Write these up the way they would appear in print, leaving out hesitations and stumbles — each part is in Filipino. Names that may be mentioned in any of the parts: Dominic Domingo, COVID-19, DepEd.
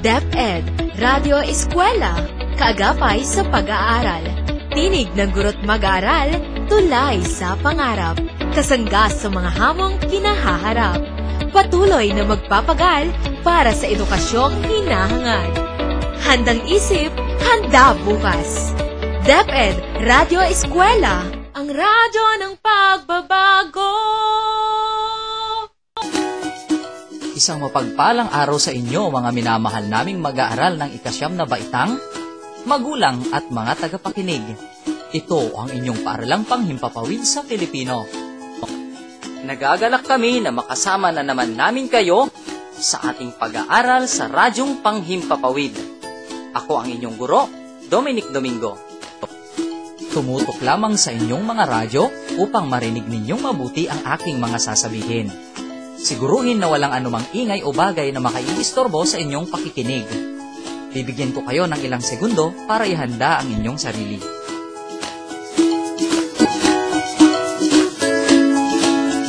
DepEd, Radyo Eskwela, kaagapay sa pag-aaral. Tinig ng guro't mag-aaral, tulay sa pangarap. Kasanggas sa mga hamong kinahaharap. Patuloy na magpapagal para sa edukasyong hinahangad. Handang isip, handa bukas. DepEd, Radyo Eskwela, ang radyo ng pagbabago. Isang mapagpalang araw sa inyo, mga minamahal naming mag-aaral ng ikasyam na baitang, magulang at mga tagapakinig. Ito ang inyong paaralang panghimpapawid sa Filipino. Nagagalak kami na makasama na naman namin kayo sa ating pag-aaral sa Radyong Panghimpapawid. Ako ang inyong guro, Dominic Domingo. Tumutok lamang sa inyong mga radyo upang marinig ninyong mabuti ang aking mga sasabihin. Siguruhin na walang anumang ingay o bagay na makaiistorbo sa inyong pakikinig. Bibigyan ko kayo ng ilang segundo para ihanda ang inyong sarili.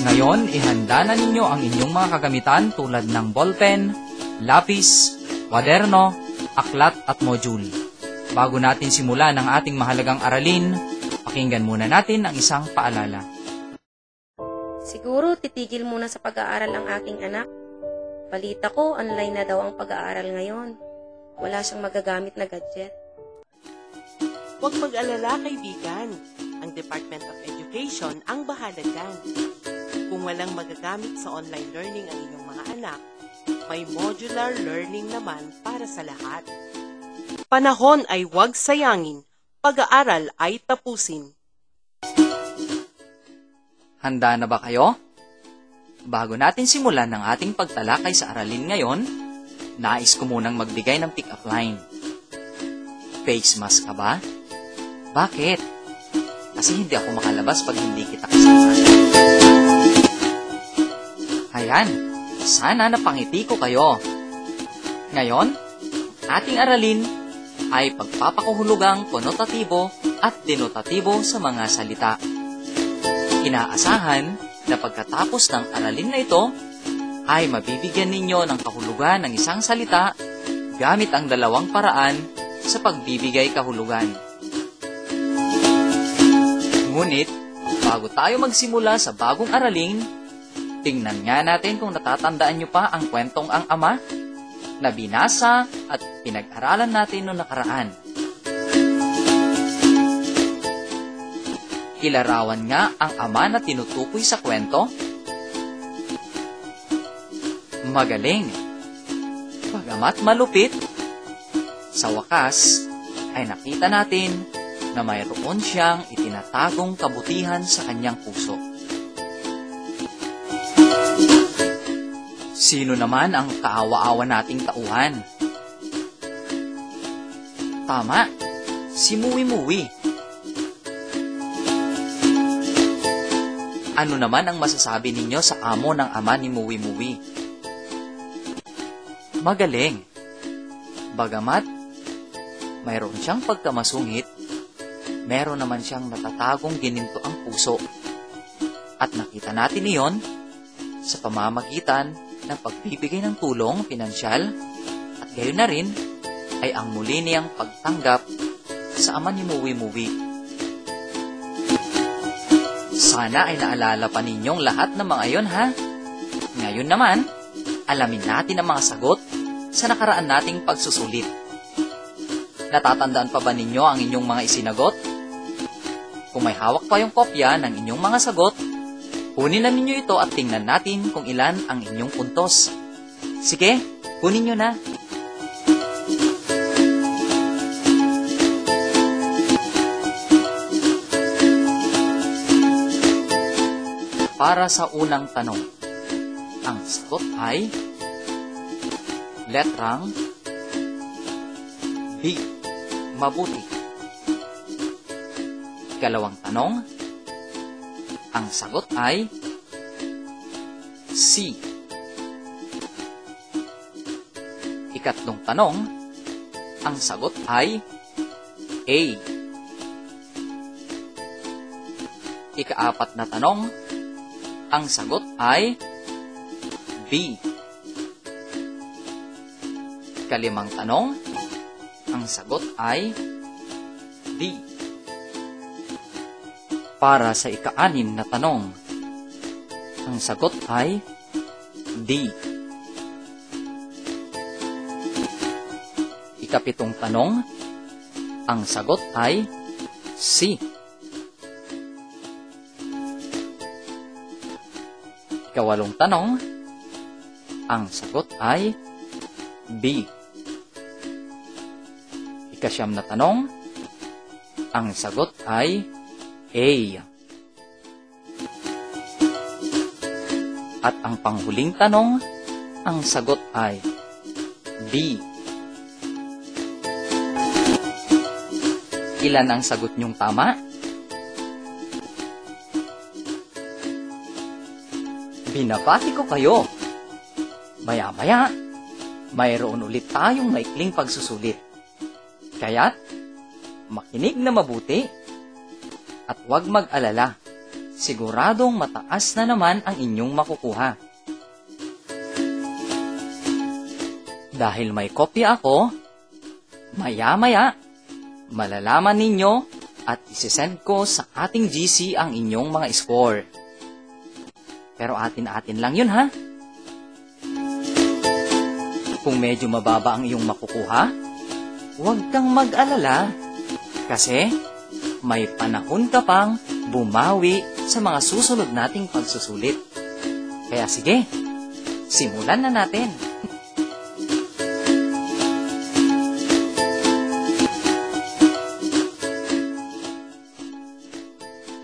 Ngayon, ihanda na ninyo ang inyong mga kagamitan tulad ng ballpen, lapis, kwaderno, aklat at module. Bago natin simulan ang ating mahalagang aralin, pakinggan muna natin ang isang paalala. Siguro titigil muna sa pag-aaral ang aking anak. Balita ko, online na daw ang pag-aaral ngayon. Wala siyang magagamit na gadget. Huwag mag-alala, kaibigan. Ang Department of Education ang bahala dyan. Kung walang magagamit sa online learning ang inyong mga anak, may modular learning naman para sa lahat. Panahon ay huwag sayangin. Pag-aaral ay tapusin. Handa na ba kayo? Bago natin simulan ang ating pagtalakay sa aralin ngayon, nais ko munang magbigay ng pick-up line. Face mask ka ba? Bakit? Kasi hindi ako makalabas pag hindi kita kasama. Ayan, sana napangiti ko kayo. Ngayon, ating aralin ay pagpapakuhulugang konotatibo at denotatibo sa mga salita. Inaasahan na pagkatapos ng aralin na ito, ay mabibigyan ninyo ng kahulugan ng isang salita gamit ang dalawang paraan sa pagbibigay kahulugan. Ngunit, bago tayo magsimula sa bagong aralin, tingnan nga natin kung natatandaan nyo pa ang kwentong Ang Ama na binasa at pinag-aralan natin noong nakaraan. Ilarawan nga ang ama na tinutukoy sa kwento? Magaling! Bagamat malupit, sa wakas ay nakita natin na mayroon siyang itinatagong kabutihan sa kanyang puso. Sino naman ang kaawa-awa nating tauhan? Tama, si Muwi-Muwi. Ano naman ang masasabi ninyo sa amo ng ama ni Muwi-Muwi? Magaling. Bagamat mayroon siyang pagkamasungit, meron naman siyang natatagong gininto ang puso. At nakita natin iyon sa pamamagitan ng pagbibigay ng tulong pinansyal at gayon na rin ay ang muli niyang pagtanggap sa ama ni Muwi-Muwi. Sana ay naalala pa ninyong lahat ng mga iyon, ha? Ngayon naman, alamin natin ang mga sagot sa nakaraan nating pagsusulit. Natatandaan pa ba ninyo ang inyong mga isinagot? Kung may hawak pa yung kopya ng inyong mga sagot, kunin na ninyo ito at tingnan natin kung ilan ang inyong puntos. Sige, kunin nyo na. Para sa unang tanong, ang sagot ay letrang B, mabuti. Ikalawang tanong, ang sagot ay C. Ikatlong tanong, ang sagot ay A. Ikaapat na tanong, ang sagot ay B. ikalimang tanong, ang sagot ay D. Para sa ika-anim na tanong, ang sagot ay D. Ikapitong tanong, ang sagot ay C. Ikawalong tanong, ang sagot ay B. Ikasyam na tanong, ang sagot ay A. At ang panghuling tanong, ang sagot ay D. Ilan ang sagot niyong tama? Binabati ko kayo. Maya-maya, mayroon ulit tayong maikling pagsusulit. Kaya't, makinig na mabuti at huwag mag-alala. Siguradong mataas na naman ang inyong makukuha. Dahil may kopya ako, maya-maya, malalaman ninyo at isisend ko sa ating GC ang inyong mga score. Pero atin-atin lang yun ha. Kung medyo mababa ang iyong makukuha, huwag kang mag-alala kasi may panahon ka pang bumawi sa mga susunod nating pagsusulit. Kaya sige, simulan na natin.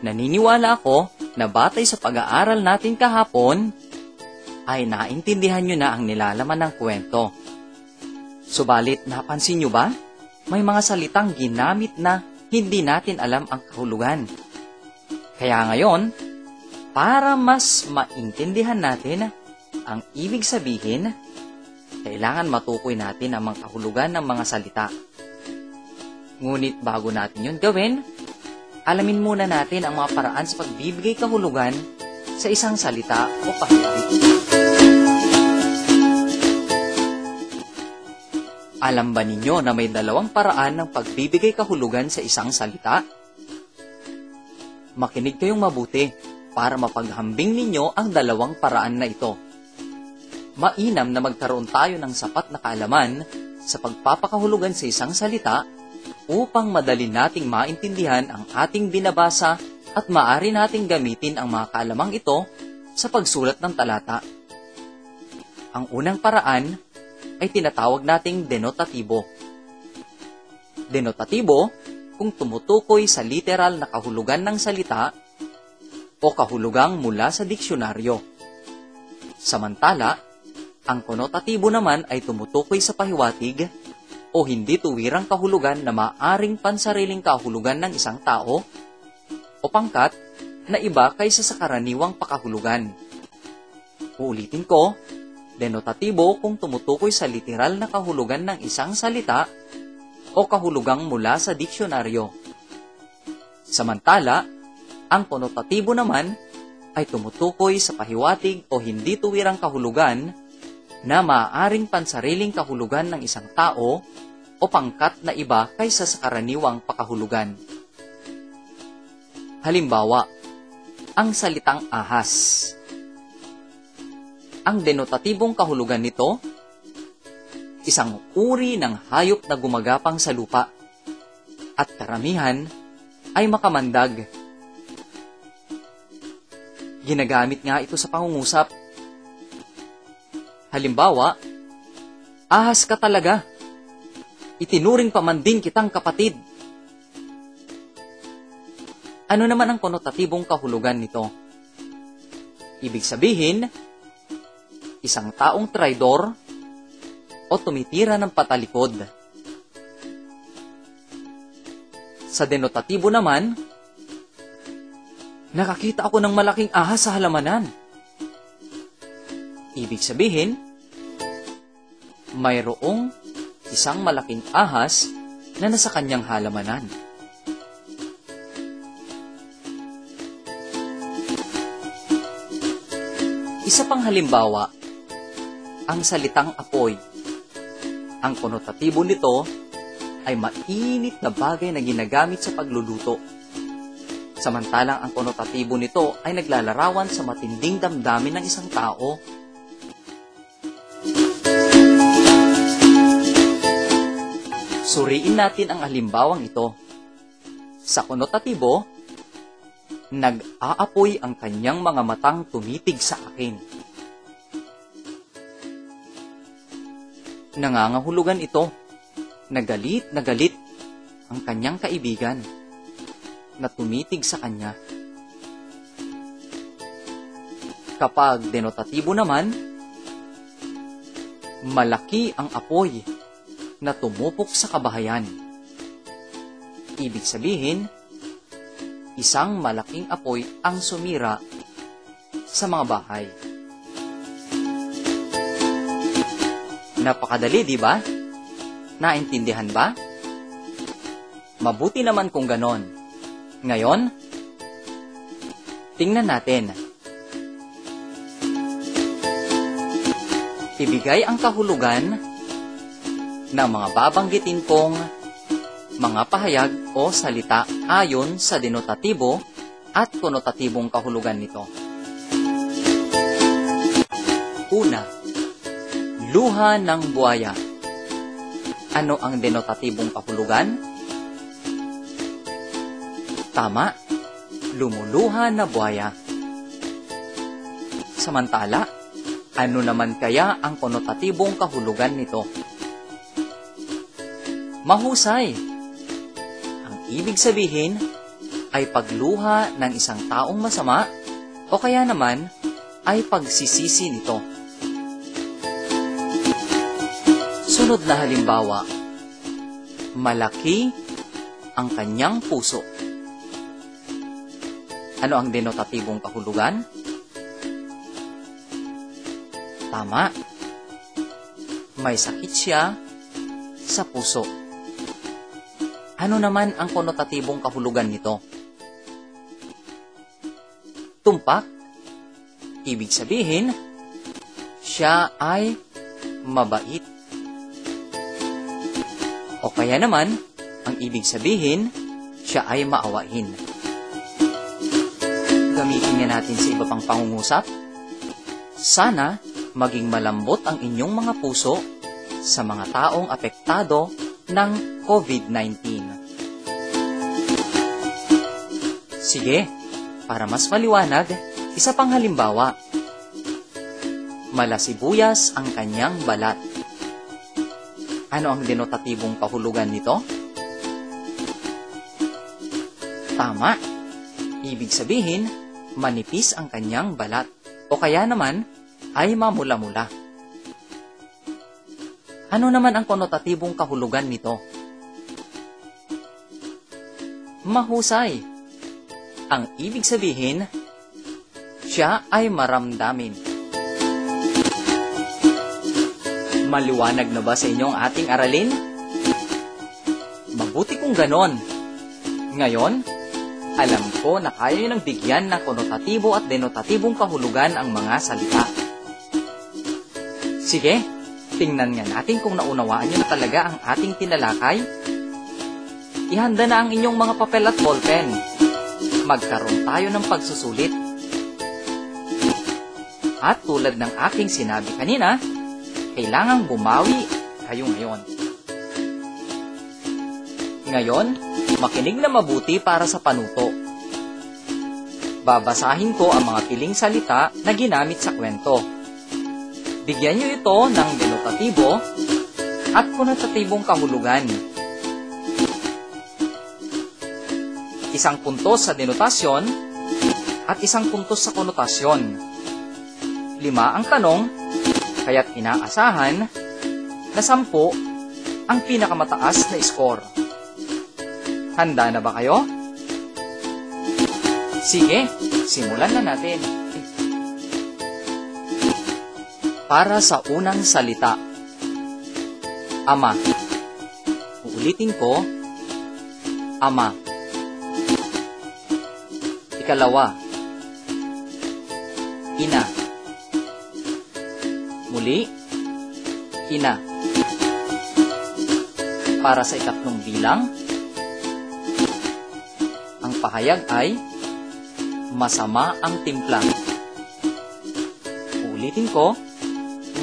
Naniniwala ako na batay sa pag-aaral natin kahapon, ay naintindihan nyo na ang nilalaman ng kwento. Subalit, napansin nyo ba? May mga salitang ginamit na hindi natin alam ang kahulugan. Kaya ngayon, para mas maintindihan natin ang ibig sabihin, kailangan matukoy natin ang mga kahulugan ng mga salita. Ngunit bago natin yun gawin, alamin muna natin ang mga paraan sa pagbibigay kahulugan sa isang salita o pahayag. Alam ba ninyo na may dalawang paraan ng pagbibigay kahulugan sa isang salita? Makinig kayong mabuti para mapaghambing ninyo ang dalawang paraan na ito. Mainam na magkaroon tayo ng sapat na kaalaman sa pagpapakahulugan sa isang salita upang madali nating maintindihan ang ating binabasa at maaari nating gamitin ang mga kaalamang ito sa pagsulat ng talata. Ang unang paraan ay tinatawag nating denotatibo. Denotatibo kung tumutukoy sa literal na kahulugan ng salita o kahulugang mula sa diksyonaryo. Samantala, ang konotatibo naman ay tumutukoy sa pahiwatig o hindi tuwirang kahulugan na maaring pansariling kahulugan ng isang tao o pangkat na iba kaysa sa karaniwang pakahulugan. Uulitin ko, denotatibo kung tumutukoy sa literal na kahulugan ng isang salita o kahulugang mula sa diksyonaryo. Samantala, ang konotatibo naman ay tumutukoy sa pahiwatig o hindi tuwirang kahulugan na maaaring pansariling kahulugan ng isang tao o pangkat na iba kaysa sa karaniwang pakahulugan. Halimbawa, ang salitang ahas. Ang denotatibong kahulugan nito, isang uri ng hayop na gumagapang sa lupa at karamihan ay makamandag. Ginagamit nga ito sa pangungusap. Halimbawa, ahas ka talaga. Itinuring pa man din kitang kapatid. Ano naman ang konotatibong kahulugan nito? Ibig sabihin, isang taong traidor o tumitira ng patalikod. Sa denotatibo naman, nakakita ako ng malaking ahas sa halamanan. Ibig sabihin, mayroong isang malaking ahas na nasa kanyang halamanan. Isa pang halimbawa, ang salitang apoy. Ang konotatibo nito ay mainit na bagay na ginagamit sa pagluluto. Samantalang ang konotatibo nito ay naglalarawan sa matinding damdamin ng isang tao. Suriin natin ang halimbawang ito. Sa konotatibo, nag-aapoy ang kanyang mga matang tumitig sa akin. Nangangahulugan ito. Nagalit na galit ang kanyang kaibigan na tumitig sa kanya. Kapag denotatibo naman, malaki ang apoy na tumupok sa kabahayan. Ibig sabihin, isang malaking apoy ang sumira sa mga bahay. Napakadali, di ba? Naintindihan ba? Mabuti naman kung ganon. Ngayon, tingnan natin. Ibigay ang kahulugan ng mga babanggitin kong mga pahayag o salita ayon sa denotatibo at konotatibong kahulugan nito. Una, luha ng buhaya. Ano ang denotatibong kahulugan? Tama, lumuluha na buhaya. Samantala, ano naman kaya ang konotatibong kahulugan nito? Mahusay. Ang ibig sabihin ay pagluha ng isang taong masama o kaya naman ay pagsisisi nito. Sunod na halimbawa, malaki ang kanyang puso. Ano ang denotatibong kahulugan? Tama, may sakit siya sa puso. Ano naman ang konotatibong kahulugan nito? Tumpak, ibig sabihin, siya ay mabait. O kaya naman, ang ibig sabihin, siya ay maawain. Gamitin nga natin sa iba pang pangungusap. Sana maging malambot ang inyong mga puso sa mga taong apektado ng COVID-19. Sige, para mas maliwanag, isa pang halimbawa. Malasibuyas ang kanyang balat. Ano ang denotatibong kahulugan nito? Tama. Ibig sabihin, manipis ang kanyang balat o kaya naman ay mamula-mula. Ano naman ang konotatibong kahulugan nito? Mahusay. Ang ibig sabihin, siya ay maramdamin. Maliwanag na ba sa inyo ang ating aralin? Mabuti kung ganon. Ngayon, alam ko na kaya nyo nang bigyan ng konotatibo at denotatibong kahulugan ang mga salita. Sige, tingnan nga natin kung naunawaan nyo na talaga ang ating tinalakay. Ihanda na ang inyong mga papel at ballpen. Magkaroon tayo ng pagsusulit. At tulad ng aking sinabi kanina, kailangang bumawi kayo ngayon. Ngayon, makinig na mabuti para sa panuto. Babasahin ko ang mga piling salita na ginamit sa kwento. Bigyan nyo ito ng denotatibo at konotatibong kahulugan. Isang puntos sa denotasyon at isang puntos sa konotasyon. 5 ang tanong, kaya't inaasahan na 10 ang pinakamataas na score. Handa na ba kayo? Sige, simulan na natin. Para sa unang salita, ama. Uulitin ko, ama. Ikalawa, ina. Muli, ina. para sa ikatlong bilang, ang pahayag ay masama ang timpla. Ulitin ko,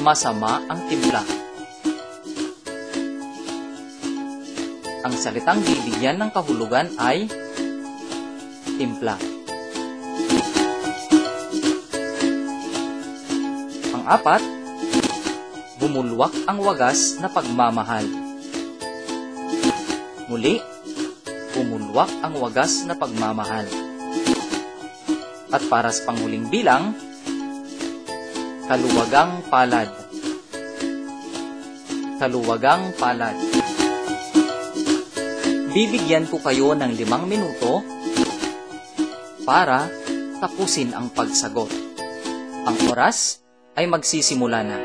masama ang timpla. Ang salitang bibigyan ng kahulugan ay timpla. Pang-apat, bumulwak ang wagas na pagmamahal. Muli, bumulwak ang wagas na pagmamahal. At para sa panghuling bilang, kaluwagang palad. Kaluwagang palad. Bibigyan ko kayo ng 5 minuto para tapusin ang pagsagot. Ang oras ay magsisimula na.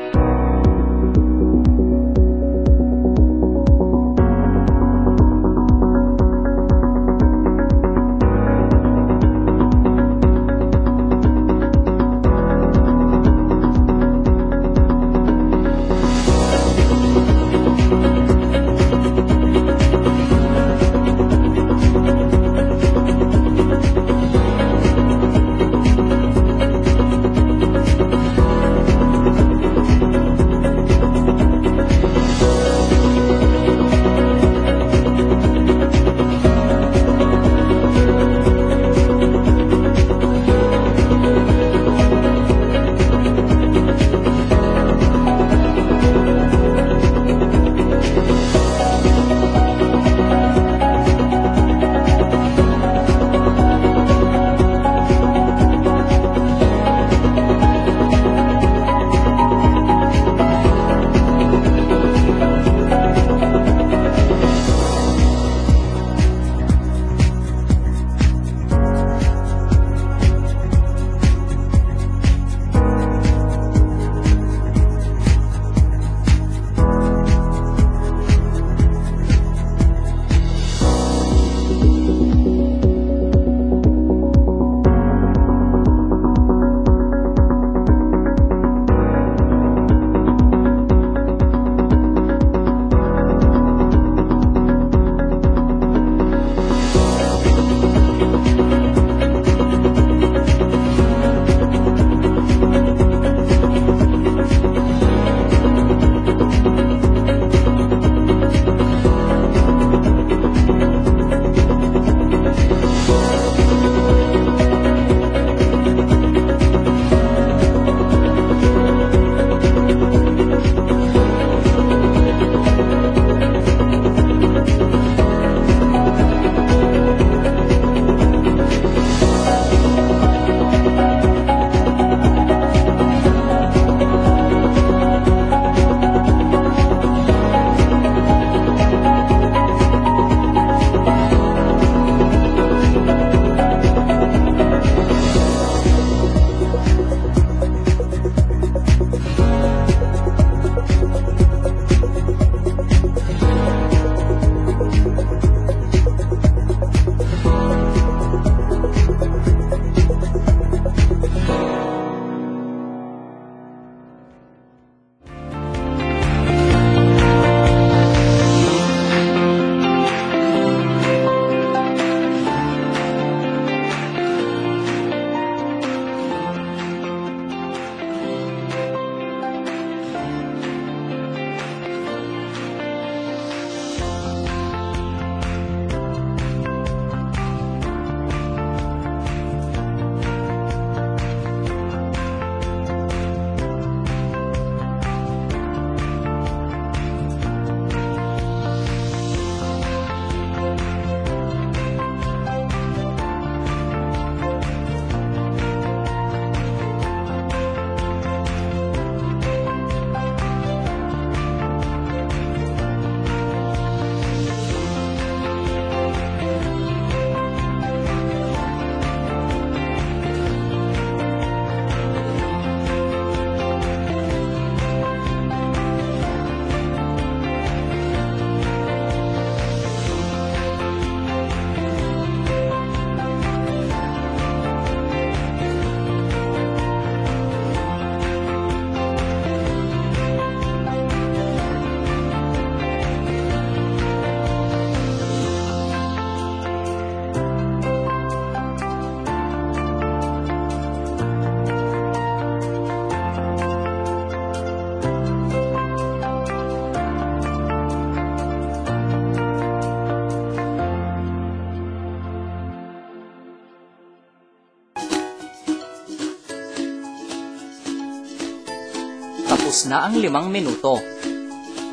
Tapos na ang 5 minuto.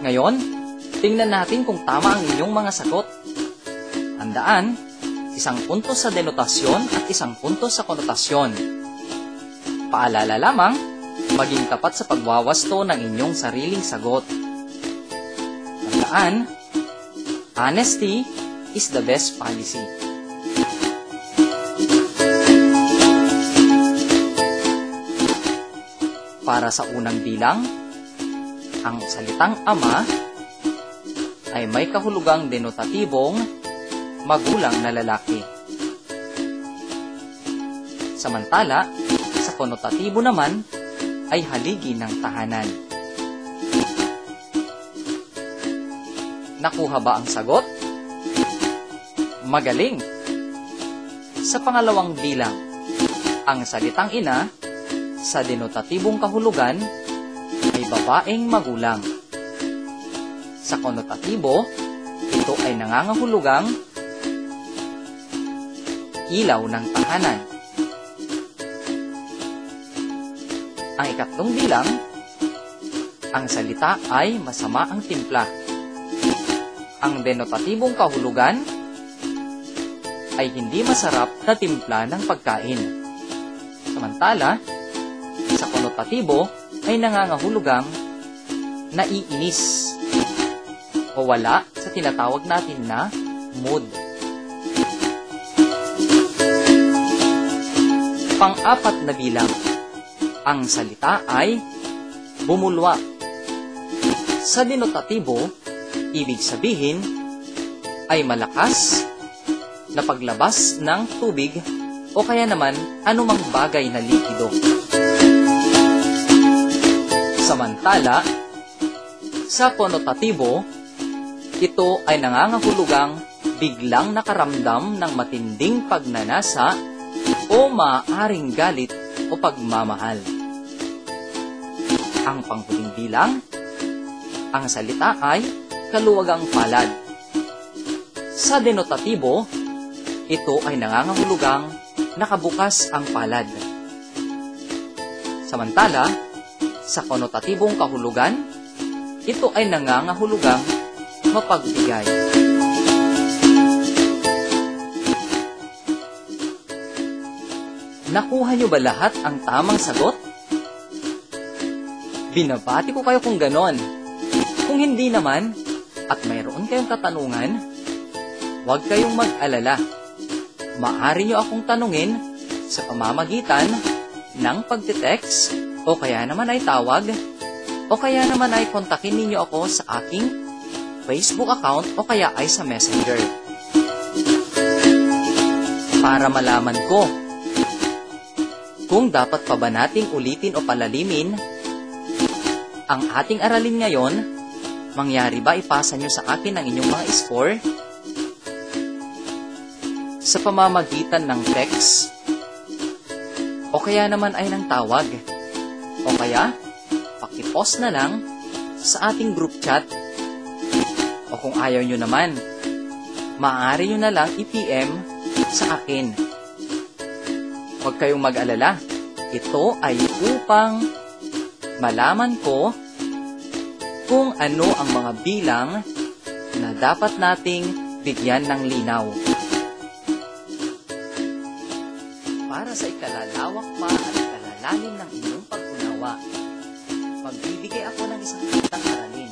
Ngayon, tingnan natin kung tama ang inyong mga sagot. Tandaan, 1 punto sa denotasyon at 1 punto sa konotasyon. Paalala lamang, maging tapat sa pagwawasto ng inyong sariling sagot. Tandaan, honesty is the best policy. Para sa unang bilang, ang salitang ama ay may kahulugang denotatibong magulang na lalaki. Samantala, sa konotatibo naman ay haligi ng tahanan. Nakuha ba ang sagot? Magaling! Sa pangalawang bilang, ang salitang ina sa denotatibong kahulugan ay babaeng magulang. Sa konotatibo, ito ay nangangahulugang ilaw ng tahanan. Ang 3 bilang, ang salita ay masama ang timpla. Ang denotatibong kahulugan ay hindi masarap na timpla ng pagkain. Samantala, sa konotatibo ay nangangahulugang naiinis o wala sa tinatawag natin na mood. Pang-apat na bilang, ang salita ay bumulwa. Sa denotatibo, ibig sabihin ay malakas na paglabas ng tubig o kaya naman anumang bagay na likido. Samantala, sa konotatibo, ito ay nangangahulugang biglang nakaramdam ng matinding pagnanasa o maaaring galit o pagmamahal. Ang panghuling bilang, ang salita ay kaluwagang palad. Sa denotatibo, ito ay nangangahulugang nakabukas ang palad. Samantala, sa konotatibong kahulugan, ito ay nangangahulugang mapagbigay. Nakuha niyo ba lahat ang tamang sagot? Binabati ko kayo kung ganon. Kung hindi naman, at mayroon kayong katanungan, huwag kayong mag-alala. Maaari niyo akong tanungin sa pamamagitan ng pagte-text o kaya naman ay tawag, o kaya naman ay kontakin ninyo ako sa aking Facebook account o kaya ay sa Messenger. Para malaman ko kung dapat pa ba nating ulitin o palalimin ang ating aralin ngayon, mangyari ba ipasa nyo sa akin ang inyong mga score sa pamamagitan ng text o kaya naman ay ng tawag. O kaya, pakipost na lang sa ating group chat. O kung ayaw nyo naman, maaari nyo na lang i-PM sa akin. Huwag kayong mag-alala. Ito ay upang malaman ko kung ano ang mga bilang na dapat nating bigyan ng linaw. Para sa ikalalawak pa at ikalalalim ng inyong pag magbibigay ako ng isang kitang aralin.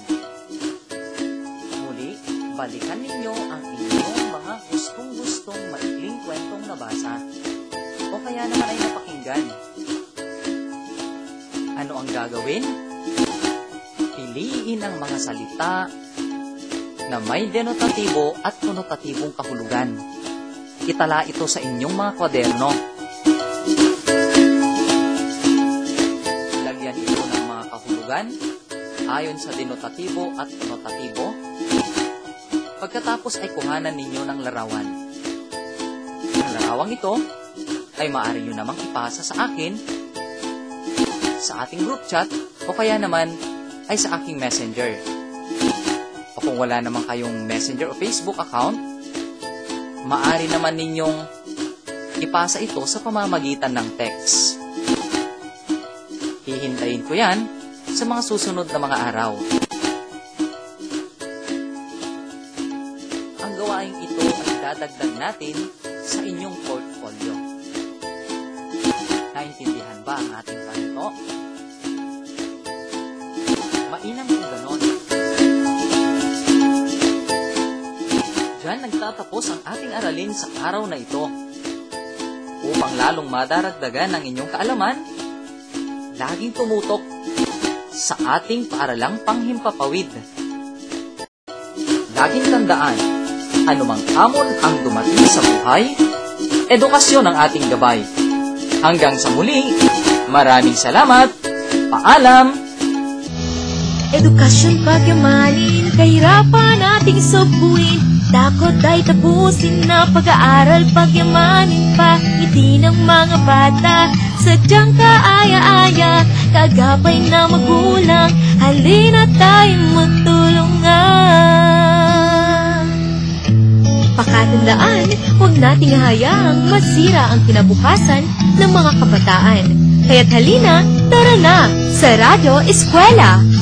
Muli, balikan ninyo ang inyong mga gustong-gustong maikling kwentong nabasa o kaya naman ay napakinggan. Ano ang gagawin? Piliin ang mga salita na may denotatibo at konotatibong kahulugan. Itala ito sa inyong mga kwaderno. Ayon sa denotatibo at konotatibo. Pagkatapos ay kuhanan ninyo ng larawan. Ang larawang ito ay maaari nyo namang ipasa sa akin sa ating group chat o kaya naman ay sa aking Messenger. O kung wala naman kayong Messenger o Facebook account, maaari naman ninyong ipasa ito sa pamamagitan ng text. Hihintayin ko yan sa mga susunod na mga araw. Ang gawain ito ay dadagdag natin sa inyong portfolio. Naintindihan ba ang ating panito? Mainam kung ganon. Diyan nagtatapos ang ating aralin sa araw na ito. Upang lalong madaragdagan ang inyong kaalaman, laging tumutok sa ating paaralang panghimpapawid. Laging tandaan, anumang hamon ang dumating sa buhay, edukasyon ang ating gabay. Hanggang sa muli, maraming salamat, paalam! Edukasyon pagyamanin, kahirapan nating subuin. Takot ay tapusin na pag-aaral pagyamanin pa. Ngiti ng mga bata, sadyang kaaya-aya. Kagapay na magulang, halina tayong magtulungan. Pakatandaan, huwag nating hayaang masira ang kinabukasan ng mga kabataan. Kaya't halina, tara na sa Radyo Eskwela!